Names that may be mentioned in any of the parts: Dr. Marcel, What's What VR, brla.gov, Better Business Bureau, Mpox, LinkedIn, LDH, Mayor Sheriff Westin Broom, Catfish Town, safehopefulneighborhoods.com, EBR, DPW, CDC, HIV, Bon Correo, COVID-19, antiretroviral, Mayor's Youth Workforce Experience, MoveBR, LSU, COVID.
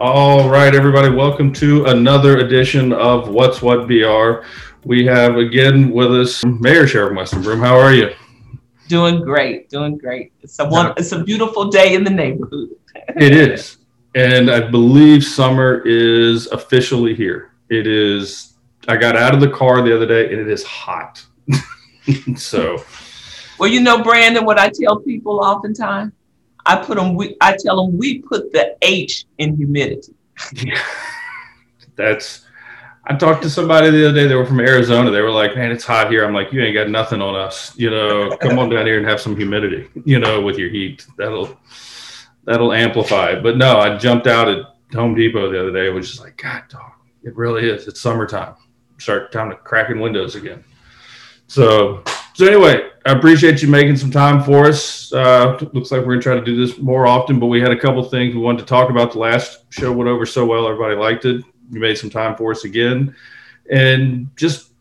All right, everybody, welcome to another edition of What's What VR. We have again with us Mayor Sheriff Westin Broom. How are you? Doing great, doing great. It's a beautiful day in the neighborhood. It is. And I believe summer is officially here. It is. I got out of the car the other day and it is hot. So. Well, you know, Brandon, what I tell people oftentimes, I tell them we put the H in humidity. I talked to somebody the other day. They were from Arizona. They were like, man, it's hot here. I'm like, you ain't got nothing on us. You know, come on down here and have some humidity, you know, with your heat. That'll amplify it. But no, I jumped out at Home Depot the other day. It was just like, God, dog, it really is. It's summertime. Start time to cracking windows again. So anyway, I appreciate you making some time for us. Looks like we're going to try to do this more often, but we had a couple things we wanted to talk about. The last show went over so well. Everybody liked it. You made some time for us again, and just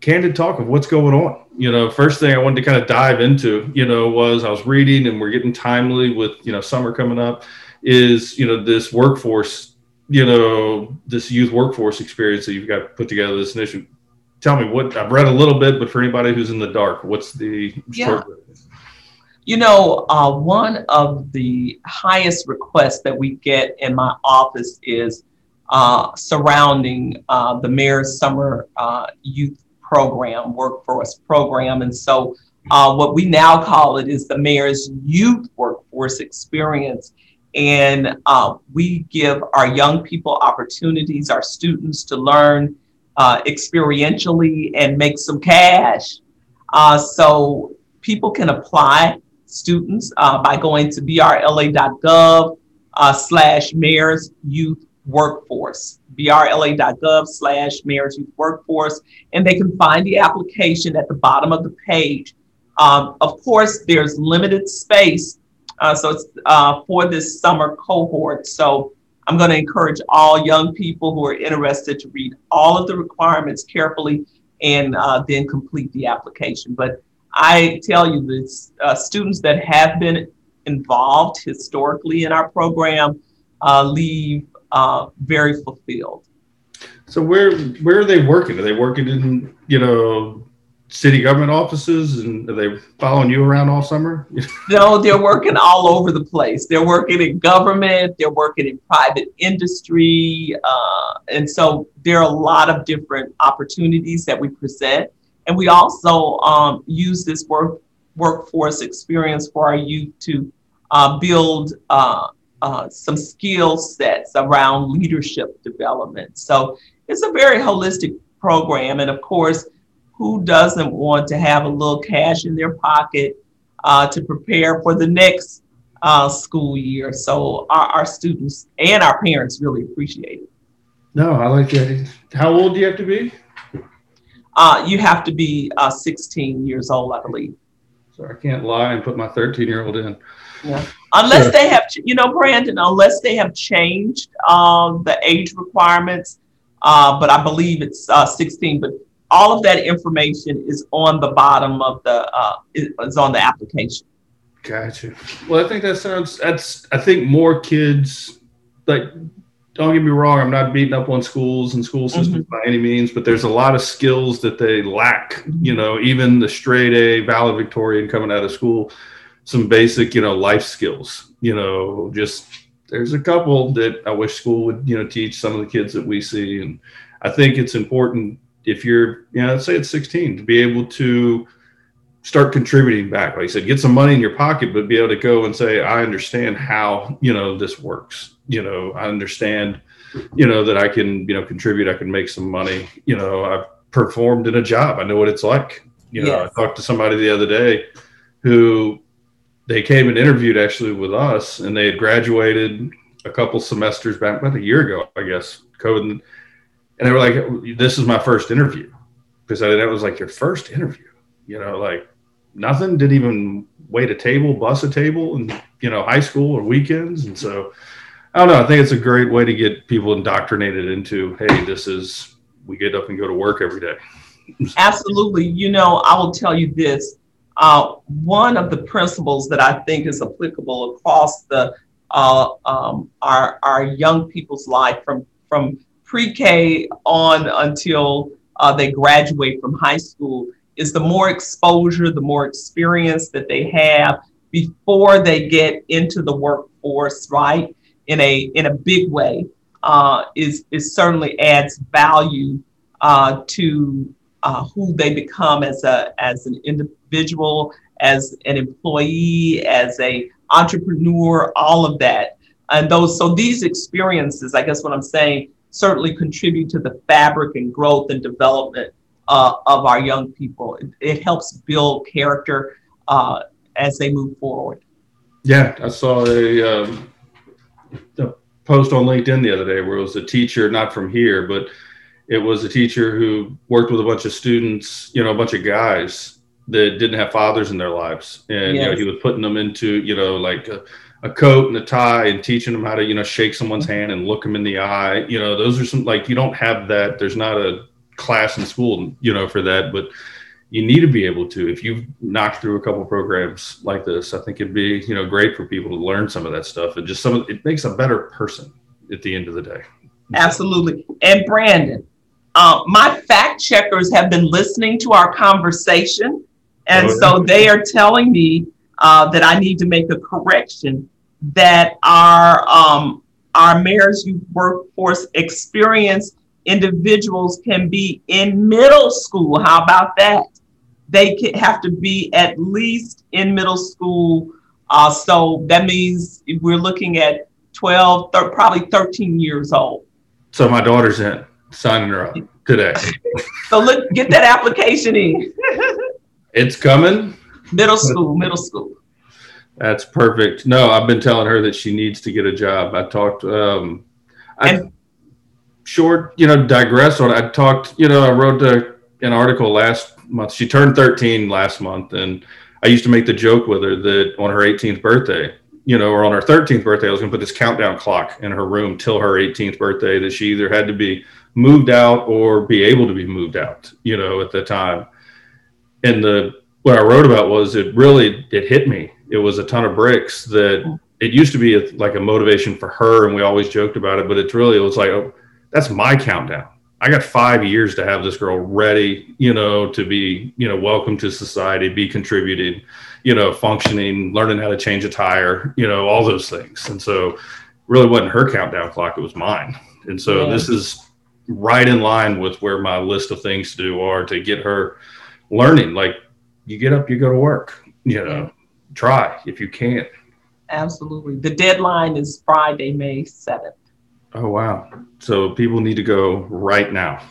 candid talk of what's going on. You know, first thing I wanted to kind of dive into, you know, was I was reading, and we're getting timely with, you know, summer coming up, is, you know, this workforce, you know, this youth workforce experience that you've got put together, this initiative. Tell me what I've read a little bit, but for anybody who's in the dark, what's the short? You know, one of the highest requests that we get in my office is surrounding the Mayor's Summer Youth Program, Workforce Program. And so what we now call it is the Mayor's Youth Workforce Experience. And we give our young people opportunities, our students, to learn experientially and make some cash. So people can apply, students, by going to brla.gov /Mayor's Youth Workforce, brla.gov /Mayor's Youth Workforce, and they can find the application at the bottom of the page. Of course, there's limited space, so it's for this summer cohort. So I'm going to encourage all young people who are interested to read all of the requirements carefully and then complete the application. But I tell you, the students that have been involved historically in our program leave very fulfilled. So where are they working? Are they working in, you know, city government offices, and are they following you around all summer? No, they're working all over the place. They're working in government, they're working in private industry. And so there are a lot of different opportunities that we present. And we also use this workforce experience for our youth to build some skill sets around leadership development. So it's a very holistic program. And of course, who doesn't want to have a little cash in their pocket to prepare for the next school year? So our students and our parents really appreciate it. No, I like that. How old do you have to be? You have to be 16 years old, I believe. So I can't lie and put my 13-year-old in. Yeah. Unless they have, you know, Brandon, unless they have changed the age requirements, but I believe it's 16, but all of that information is on the bottom of the, is on the application. Gotcha. Well, I think I think more kids, like, don't get me wrong, I'm not beating up on schools and school systems by any means, but there's a lot of skills that they lack, you know, even the straight A valedictorian coming out of school, some basic, you know, life skills, you know, just, there's a couple that I wish school would, you know, teach some of the kids that we see. And I think it's important, if you're, you know, let's say it's 16, to be able to start contributing back. Like I said, get some money in your pocket, but be able to go and say, I understand how, you know, this works. You know, I understand, you know, that I can, you know, contribute. I can make some money. You know, I've performed in a job. I know what it's like. You know, yes. I talked to somebody the other day who they came and interviewed actually with us, and they had graduated a couple semesters back, about a year ago, I guess, COVID. And they were like, this is my first interview. Because that was like your first interview, you know, like nothing, didn't even wait a table, bus a table, and, you know, high school or weekends. And so, I don't know, I think it's a great way to get people indoctrinated into, hey, this is, we get up and go to work every day. Absolutely. You know, I will tell you this. One of the principles that I think is applicable across the our young people's life from pre-K on until they graduate from high school, is the more exposure, the more experience that they have before they get into the workforce, right, in a big way, is certainly adds value to who they become as an individual, as an employee, as a entrepreneur, all of that. And so these experiences, I guess what I'm saying, certainly contribute to the fabric and growth and development of our young people. It helps build character as they move forward. Yeah, I saw a post on LinkedIn the other day where it was a teacher, not from here, but it was a teacher who worked with a bunch of students, you know, a bunch of guys that didn't have fathers in their lives. And, yes. You know, he was putting them into, you know, like a coat and a tie and teaching them how to, you know, shake someone's hand and look them in the eye. You know, those are some, like, you don't have that. There's not a class in school, you know, for that, but you need to be able to, if you've knocked through a couple of programs like this, I think it'd be, you know, great for people to learn some of that stuff. And just it makes a better person at the end of the day. Absolutely. And Brandon, my fact checkers have been listening to our conversation. And so they are telling me that I need to make a correction, that our Mayor's Youth Workforce Experience individuals can be in middle school. How about that? They have to be at least in middle school. So that means we're looking at 12, probably 13 years old. So my daughter's signing her up today. So get that application in. It's coming. Middle school. That's perfect. No, I've been telling her that she needs to get a job. I talked, I wrote an article last month. She turned 13 last month, and I used to make the joke with her that on her 18th birthday, you know, or on her 13th birthday, I was going to put this countdown clock in her room till her 18th birthday, that she either had to be moved out or be able to be moved out, you know, at the time. And what I wrote about was it hit me. It was a ton of bricks that it used to be like a motivation for her, and we always joked about it, but it was like, oh, that's my countdown. I got 5 years to have this girl ready, you know, to be, you know, welcome to society, be contributing, you know, functioning, learning how to change a tire, you know, all those things. And so it really wasn't her countdown clock, it was mine. And so This is right in line with where my list of things to do are to get her learning. Like, you get up, you go to work, you know, Try if you can. Absolutely. The deadline is Friday, May 7th. Oh, wow. So people need to go right now.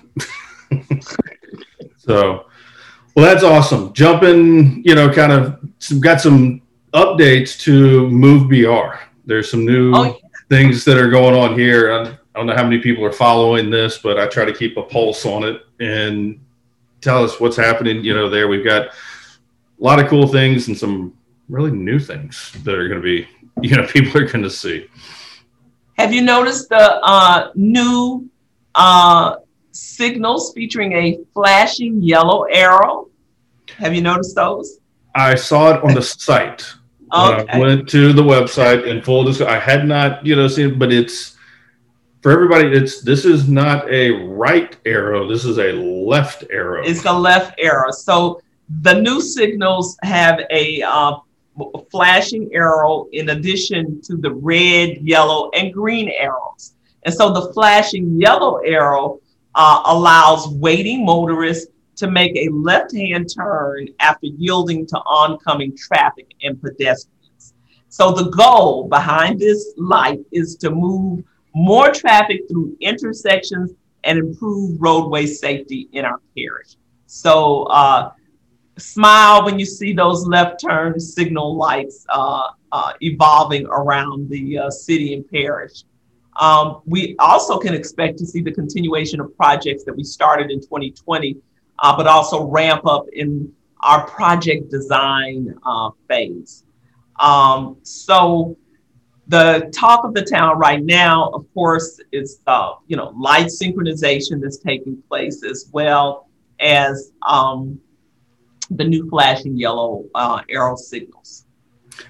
So, well, that's awesome. Jumping, you know, kind of got some updates to MoveBR. There's some new things that are going on here. I don't know how many people are following this, but I try to keep a pulse on it and tell us what's happening. You know, there we've got a lot of cool things and some really new things that are going to be, you know, people are going to see. Have you noticed the new signals featuring a flashing yellow arrow? Have you noticed those? I saw it on the site. Okay. When I went to the website and full disclosure. I had not, you know, seen it, but it's for everybody. This is not a right arrow. This is a left arrow. It's a left arrow. So the new signals have a flashing arrow in addition to the red, yellow, and green arrows. And so the flashing yellow arrow allows waiting motorists to make a left-hand turn after yielding to oncoming traffic and pedestrians. So the goal behind this light is to move more traffic through intersections and improve roadway safety in our parish. So, smile when you see those left turn signal lights evolving around the city and parish. We also can expect to see the continuation of projects that we started in 2020, but also ramp up in our project design phase. So the talk of the town right now, of course, is light synchronization that's taking place, as well as the new flashing yellow arrow signals.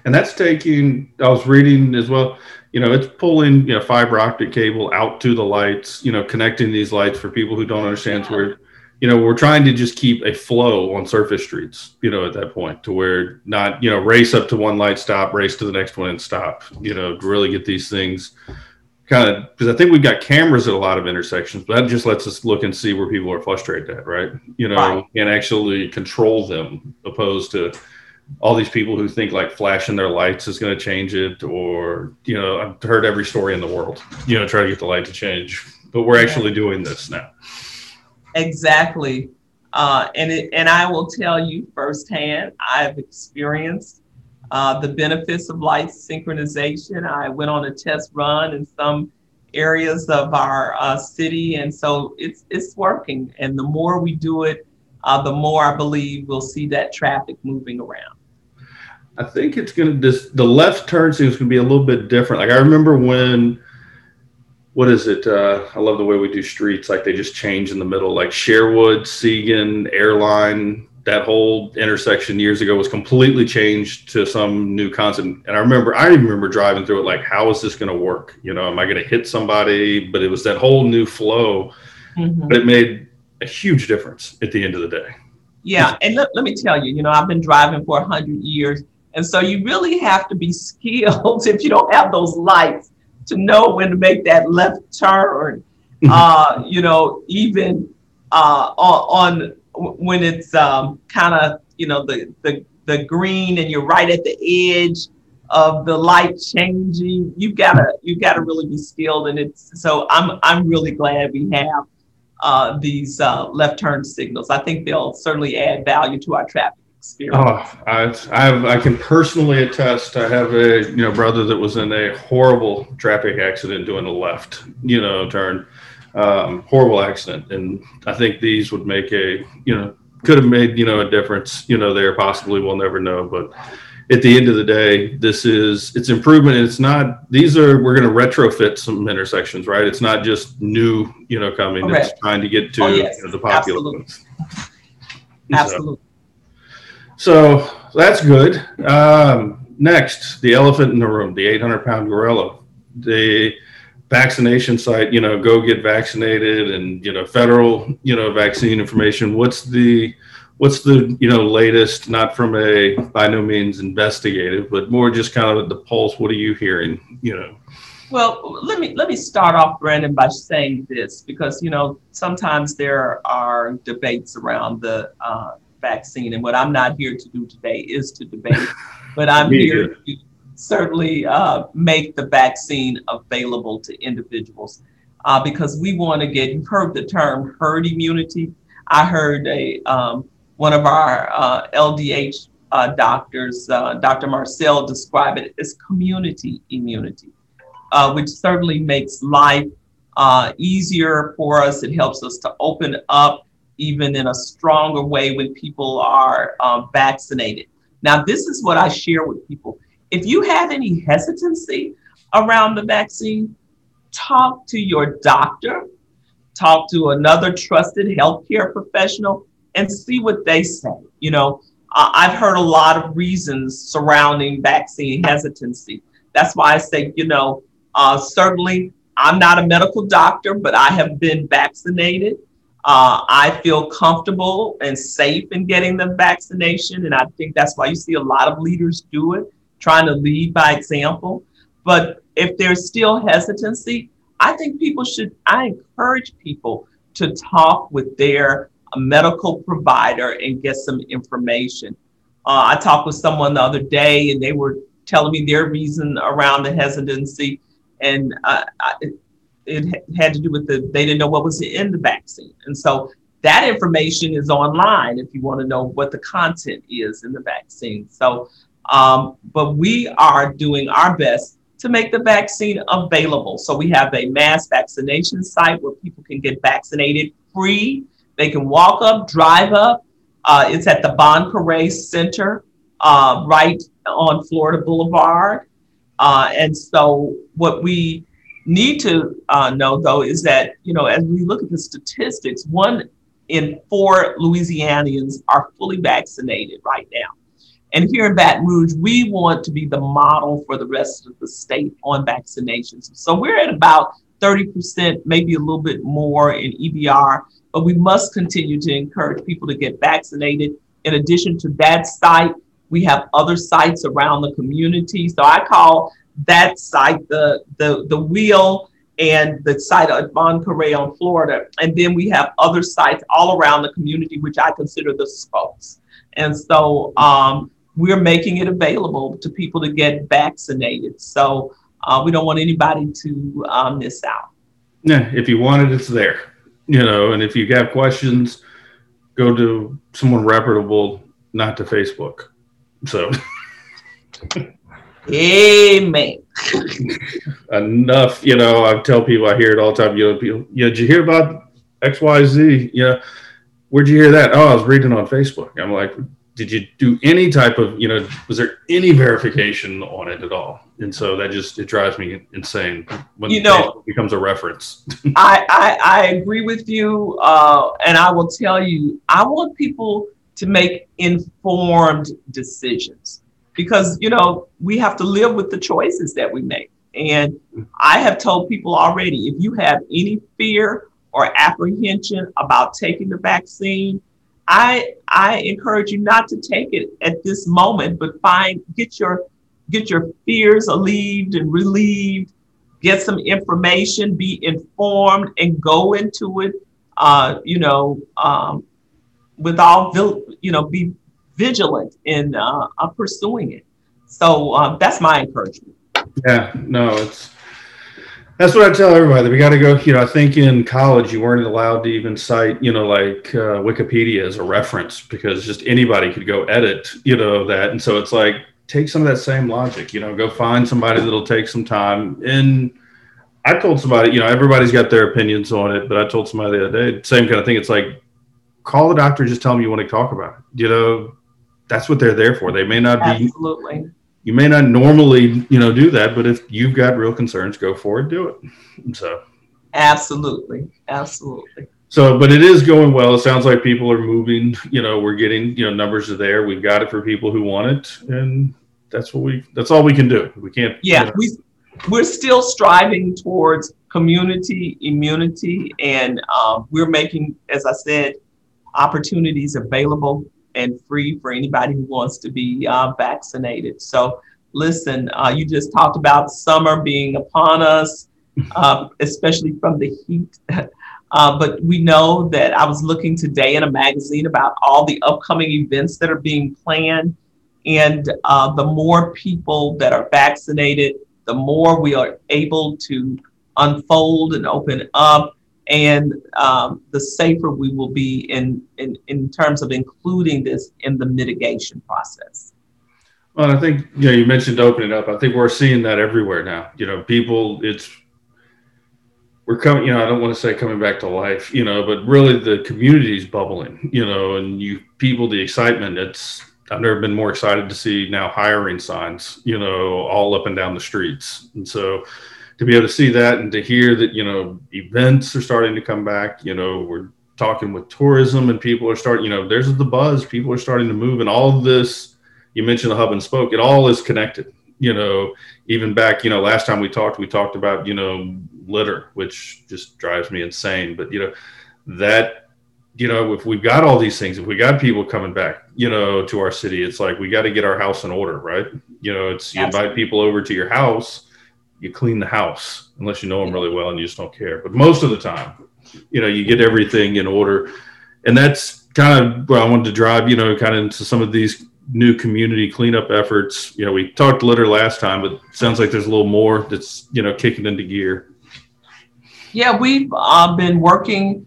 And that's taking, I was reading as well, you know, it's pulling, you know, fiber optic cable out to the lights, you know, connecting these lights for people who don't understand. Yeah. Where, you know, we're trying to just keep a flow on surface streets, you know, at that point to where not, you know, race up to one light, stop, race to the next one and stop, you know, to really get these things kind of, because I think we've got cameras at a lot of intersections, but that just lets us look and see where people are frustrated at, right? You know, right. And actually control them, opposed to all these people who think like flashing their lights is going to change it, or, you know, I've heard every story in the world, you know, try to get the light to change, but we're actually doing this now. Exactly. And I will tell you firsthand, I've experienced the benefits of light synchronization. I went on a test run in some areas of our city, and so it's working. And the more we do it, the more I believe we'll see that traffic moving around. I think it's going to, the left turn seems to be a little bit different. Like I remember when, what is it? I love the way we do streets. Like they just change in the middle, like Sherwood, Seagan, Airline, that whole intersection years ago was completely changed to some new concept. And I remember driving through it, like, how is this going to work? You know, am I going to hit somebody? But it was that whole new flow, but it made a huge difference at the end of the day. Yeah. And let me tell you, you know, I've been driving for 100 years. And so you really have to be skilled if you don't have those lights to know when to make that left turn, you know, even on when it's kind of, you know, the green and you're right at the edge of the light changing. You've got to really be skilled, and it's so I'm really glad we have these left turn signals. I think they'll certainly add value to our traffic experience. Oh, I can personally attest. I have a, you know, brother that was in a horrible traffic accident doing a left, you know, turn, horrible accident. And I think these would make a, you know, could have made, you know, a difference, you know, there possibly, we'll never know. But at the end of the day, it's improvement. And it's not, we're going to retrofit some intersections, right? It's not just new, you know, coming. Okay. It's trying to get to you know, the popular ones. Absolutely. So that's good. Next, the elephant in the room, the 800-pound gorilla, the vaccination site, you know, go get vaccinated, and, you know, federal, you know, vaccine information. What's the, you know, latest, not from a, by no means investigative, but more just kind of the pulse. What are you hearing? You know? Well, let me start off, Brandon, by saying this, because, you know, sometimes there are debates around the vaccine. And what I'm not here to do today is to debate, but I'm here to certainly make the vaccine available to individuals because we want to get, you've heard the term herd immunity. I heard one of our LDH doctors, Dr. Marcel, describe it as community immunity, which certainly makes life easier for us. It helps us to open up even in a stronger way when people are vaccinated. Now, this is what I share with people. If you have any hesitancy around the vaccine, talk to your doctor, talk to another trusted healthcare professional, and see what they say. You know, I've heard a lot of reasons surrounding vaccine hesitancy. That's why I say, you know, certainly I'm not a medical doctor, but I have been vaccinated. I feel comfortable and safe in getting the vaccination. And I think that's why you see a lot of leaders do it, trying to lead by example. But if there's still hesitancy, I encourage people to talk with their medical provider and get some information. I talked with someone the other day and they were telling me their reason around the hesitancy. And it had to do with they didn't know what was in the vaccine. And so that information is online if you want to know what the content is in the vaccine. So, but we are doing our best to make the vaccine available. So we have a mass vaccination site where people can get vaccinated free. They can walk up, drive up. It's at the Bon Correo Center, right on Florida Boulevard. And so what we need to know, though, is that, you know, as we look at the statistics, 1 in 4 Louisianians are fully vaccinated right now. And here in Baton Rouge, we want to be the model for the rest of the state on vaccinations. So we're at about 30%, maybe a little bit more in EBR, but we must continue to encourage people to get vaccinated. In addition to that site, we have other sites around the community. So I call that site the wheel and the site at Bon Correo in Florida. And then we have other sites all around the community, which I consider the spokes. And so we're making it available to people to get vaccinated. So we don't want anybody to miss out. Yeah, if you want it, it's there. You know, and if you have questions, go to someone reputable, not to Facebook. So. Amen. Enough, you know, I tell people, I hear it all the time. You know, people, yeah, did you hear about XYZ? Yeah. Where'd you hear that? Oh, I was reading on Facebook. I'm like, did you do any type of, you know, was there any verification on it at all? And so that just, it drives me insane when you know, Facebook becomes a reference. I agree with you. And I will tell you, I want people to make informed decisions. Because, you know, we have to live with the choices that we make. And I have told people already, if you have any fear or apprehension about taking the vaccine, I encourage you not to take it at this moment, but get your fears alleviated and relieved, get some information, be informed, and go into it, with all, you know, be vigilant in pursuing it. So that's my encouragement. Yeah, no, that's what I tell everybody, that we got to go, you know, I think in college you weren't allowed to even cite, you know, like Wikipedia as a reference, because just anybody could go edit, you know, that. And so it's like, take some of that same logic, you know, go find somebody that'll take some time. And I told somebody, you know, everybody's got their opinions on it, but I told somebody the other day, same kind of thing. It's like, call the doctor, just tell them you want to talk about it, you know. That's what they're there for. They may not be, absolutely. You may not normally, you know, do that, but if you've got real concerns, go for it, do it. So. Absolutely. So, but it is going well. It sounds like people are moving, you know, we're getting, you know, numbers are there. We've got it for people who want it. And that's all we can do. We can't. Yeah. You know. We're still striving towards community immunity. And we're making, as I said, opportunities available and free for anybody who wants to be vaccinated. So listen, you just talked about summer being upon us, especially from the heat. But we know that I was looking today in a magazine about all the upcoming events that are being planned. And the more people that are vaccinated, the more we are able to unfold and open up. And the safer we will be in terms of including this in the mitigation process. Well, I think, you know, you mentioned opening up. I think we're seeing that everywhere now. You know, people, we're coming, you know, I don't want to say coming back to life, you know, but really the community's bubbling, you know, and the excitement. I've never been more excited to see now hiring signs, you know, all up and down the streets. And so, to be able to see that and to hear that, you know, events are starting to come back, you know, we're talking with tourism and people are starting, you know, there's the buzz, people are starting to move, and all this, you mentioned the hub and spoke, it all is connected, you know, even back, you know, last time we talked about, you know, litter, which just drives me insane. But, you know, that, you know, if we've got all these things, if we got people coming back, you know, to our city, it's like, we got to get our house in order, right? You know, it's, you invite people over to your house, you clean the house, unless you know them really well and you just don't care. But most of the time, you know, you get everything in order. And that's kind of where I wanted to drive, you know, kind of into some of these new community cleanup efforts. You know, we talked litter last time, but it sounds like there's a little more that's, you know, kicking into gear. Yeah, we've been working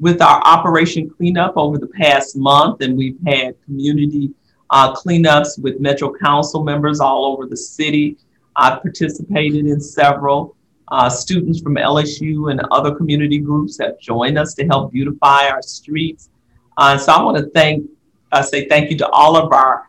with our Operation Cleanup over the past month, and we've had community cleanups with Metro Council members all over the city. I participated in several. Students from LSU and other community groups have joined us to help beautify our streets. So I want to say thank you to all of our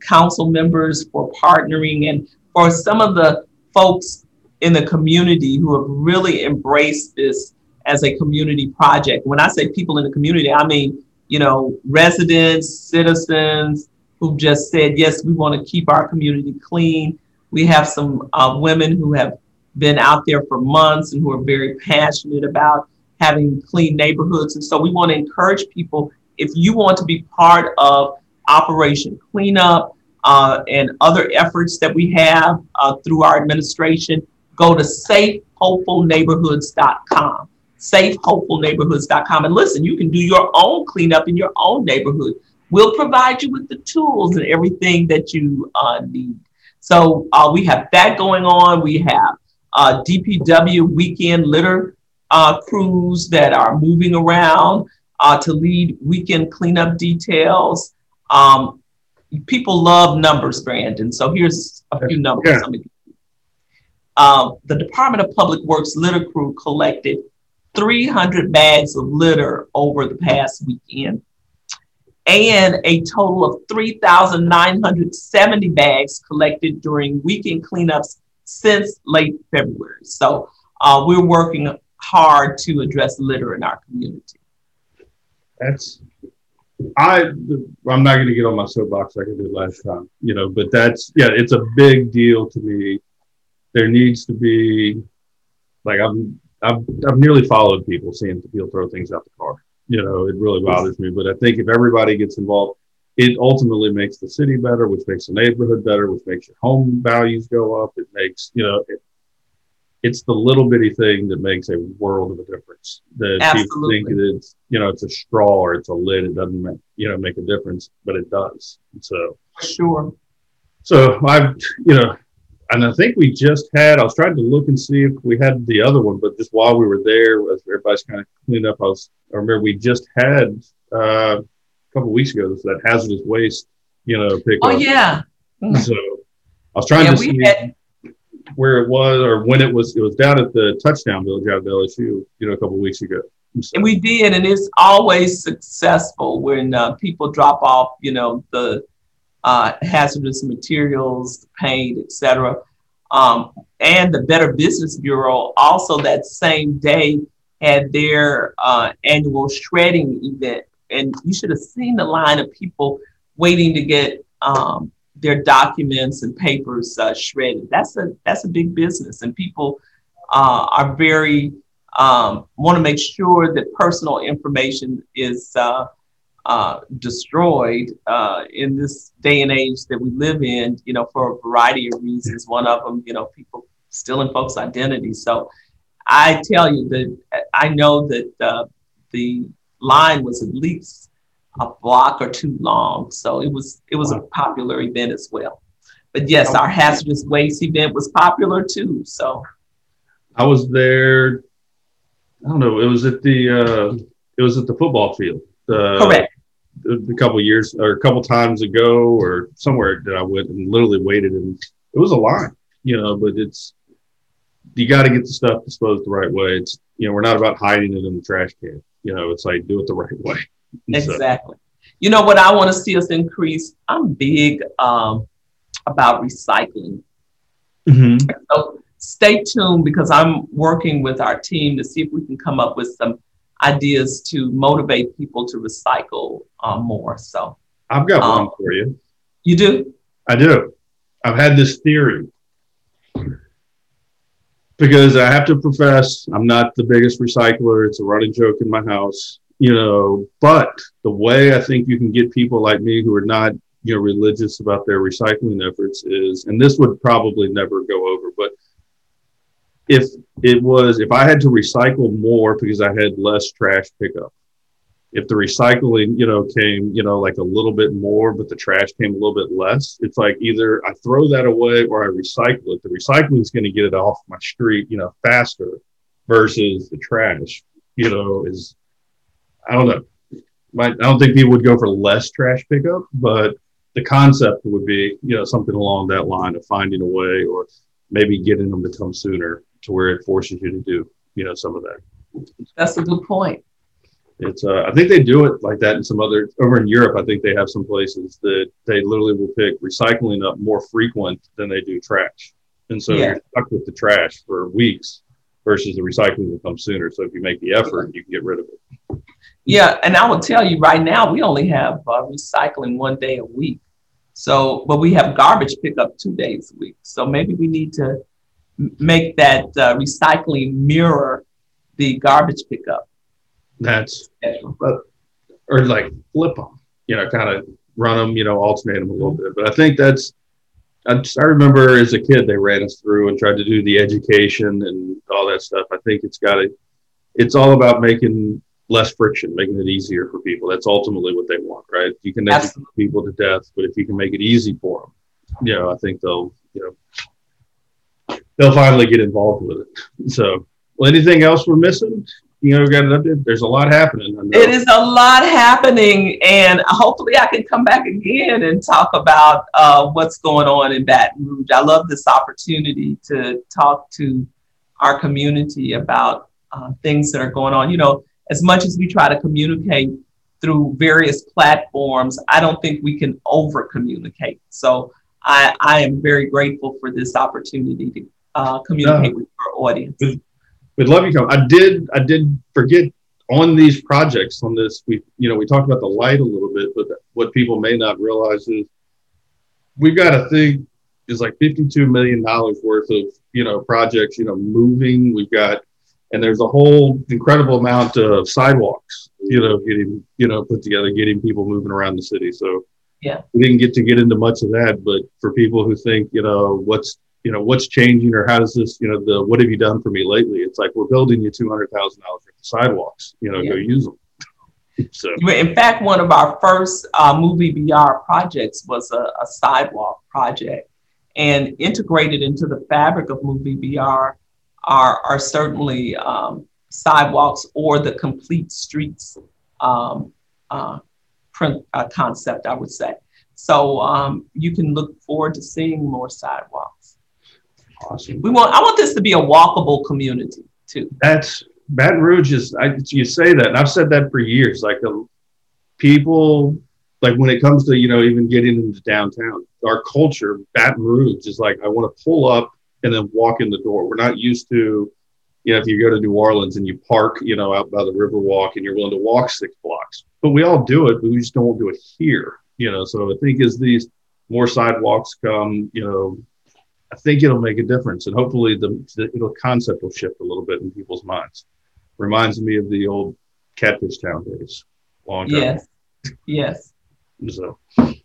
council members for partnering, and for some of the folks in the community who have really embraced this as a community project. When I say people in the community, I mean, you know, residents, citizens, who just said, yes, we want to keep our community clean. We have some women who have been out there for months and who are very passionate about having clean neighborhoods. And so we want to encourage people, if you want to be part of Operation Cleanup and other efforts that we have through our administration, go to safehopefulneighborhoods.com, safehopefulneighborhoods.com. And listen, you can do your own cleanup in your own neighborhood. We'll provide you with the tools and everything that you need. So we have that going on. We have DPW weekend litter crews that are moving around to lead weekend cleanup details. People love numbers, Brandon. So here's a few numbers. Yeah. The Department of Public Works litter crew collected 300 bags of litter over the past weekend, and a total of 3,970 bags collected during weekend cleanups since late February. So we're working hard to address litter in our community. I'm not going to get on my soapbox like I did last time, you know, but it's a big deal to me. There needs to be, like, I've nearly followed people, seeing people throw things out the car. You know, it really bothers me, but I think if everybody gets involved, it ultimately makes the city better, which makes the neighborhood better, which makes your home values go up. It makes, you know, it's the little bitty thing that makes a world of a difference. That Absolutely. People think that it's, you know, it's a straw or it's a lid. It doesn't make, you know, make a difference, but it does. So sure. So I think we just had, I was trying to look and see if we had the other one, but just while we were there, as everybody's kind of cleaned up, I remember we just had a couple of weeks ago, this, that hazardous waste, you know, pick up. Oh, yeah. So I was trying to see where it was or when it was down at the Touchdown Village out of LSU, you know, a couple of weeks ago. So. And we did, and it's always successful when people drop off, you know, the hazardous materials, paint, et cetera. And the Better Business Bureau also that same day had their annual shredding event. And you should have seen the line of people waiting to get their documents and papers shredded. That's a big business. And people are very, want to make sure that personal information is destroyed in this day and age that we live in, you know, for a variety of reasons. One of them, you know, people stealing folks' identity. So I tell you that I know that the line was at least a block or two long. So it was a popular event as well. But yes, our hazardous waste event was popular too. So I was there. I don't know. It was at the football field. Correct. A couple years or a couple times ago or somewhere that I went and literally waited, and it was a line, you know, but you got to get the stuff disposed the right way. It's, you know, we're not about hiding it in the trash can, you know, it's like do it the right way. Exactly. So. You know what I want to see us increase? I'm big about recycling. Mm-hmm. So stay tuned because I'm working with our team to see if we can come up with some ideas to motivate people to recycle more. So I've got one for you. You do? I do. I've had this theory because I have to profess I'm not the biggest recycler. It's a running joke in my house, you know, but the way I think you can get people like me who are not, you know, religious about their recycling efforts is, and this would probably never go over, but if I had to recycle more because I had less trash pickup, if the recycling, you know, came, you know, like a little bit more, but the trash came a little bit less, it's like either I throw that away or I recycle it. The recycling is going to get it off my street, you know, faster versus the trash, you know, is, I don't know. I don't think people would go for less trash pickup, but the concept would be, you know, something along that line of finding a way or maybe getting them to come sooner to where it forces you to do, you know, some of that. That's a good point. It's I think they do it like that in some other, over in Europe, I think they have some places that they literally will pick recycling up more frequent than they do trash. And so you're stuck with the trash for weeks versus the recycling will come sooner. So if you make the effort, you can get rid of it. Yeah, and I will tell you right now, we only have recycling one day a week. So, but we have garbage pickup 2 days a week. So maybe we need to make that recycling mirror the garbage pickup. That's, or like flip them, you know, kind of run them, you know, alternate them a little bit. But I think that's, I remember as a kid, they ran us through and tried to do the education and all that stuff. I think it's got to, it's all about making less friction, making it easier for people. That's ultimately what they want, right? You can educate people to death, but if you can make it easy for them, you know, I think they'll, you know, they'll finally get involved with it. So, well, anything else we're missing? You know, we got an update. There's a lot happening. It is a lot happening, and hopefully I can come back again and talk about what's going on in Baton Rouge. I love this opportunity to talk to our community about things that are going on. You know, as much as we try to communicate through various platforms, I don't think we can over-communicate. So I am very grateful for this opportunity to communicate with our audience. We'd love you to come. I did forget on these projects on this. We talked about the light a little bit, but what people may not realize is we've got a thing is like $52 million worth of, you know, projects, you know, moving. We've got, and there's a whole incredible amount of sidewalks, you know, getting, you know, put together, getting people moving around the city. So yeah, we didn't get to get into much of that, but for people who think, you know, what's changing or how does this, you know, the, what have you done for me lately? It's like, we're building you $200,000 worth of sidewalks, you know, go use them. So. In fact, one of our first MoveBR projects was a sidewalk project, and integrated into the fabric of MoveBR are certainly sidewalks or the complete streets concept, I would say. So you can look forward to seeing more sidewalks. Awesome. I want this to be a walkable community too. That's Baton Rouge is. You say that, and I've said that for years. Like the people, like when it comes to, you know, even getting into downtown, our culture, Baton Rouge is like, I want to pull up and then walk in the door. We're not used to, you know, if you go to New Orleans and you park, you know, out by the Riverwalk and you're willing to walk 6 blocks, but we all do it, but we just don't do it here, you know. So I think as these more sidewalks come, you know, I think it'll make a difference, and hopefully the concept will shift a little bit in people's minds. Reminds me of the old Catfish Town days. Long time. Yes. So, well,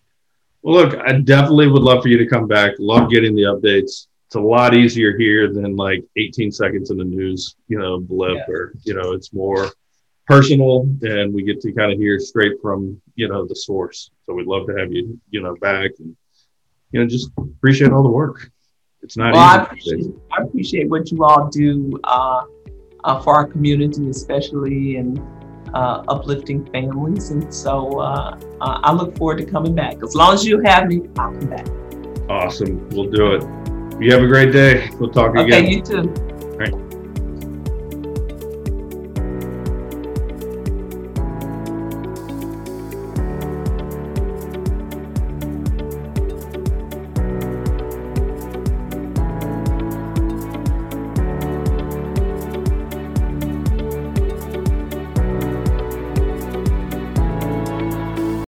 look, I definitely would love for you to come back. Love getting the updates. It's a lot easier here than like 18 seconds in the news, you know, blip, or, you know, it's more personal, and we get to kind of hear straight from, you know, the source. So we'd love to have you, you know, back, and, you know, just appreciate all the work. It's not I appreciate what you all do for our community, especially in uplifting families. And so I look forward to coming back. As long as you have me, I'll come back. Awesome. We'll do it. You have a great day. We'll talk again. Okay, you too.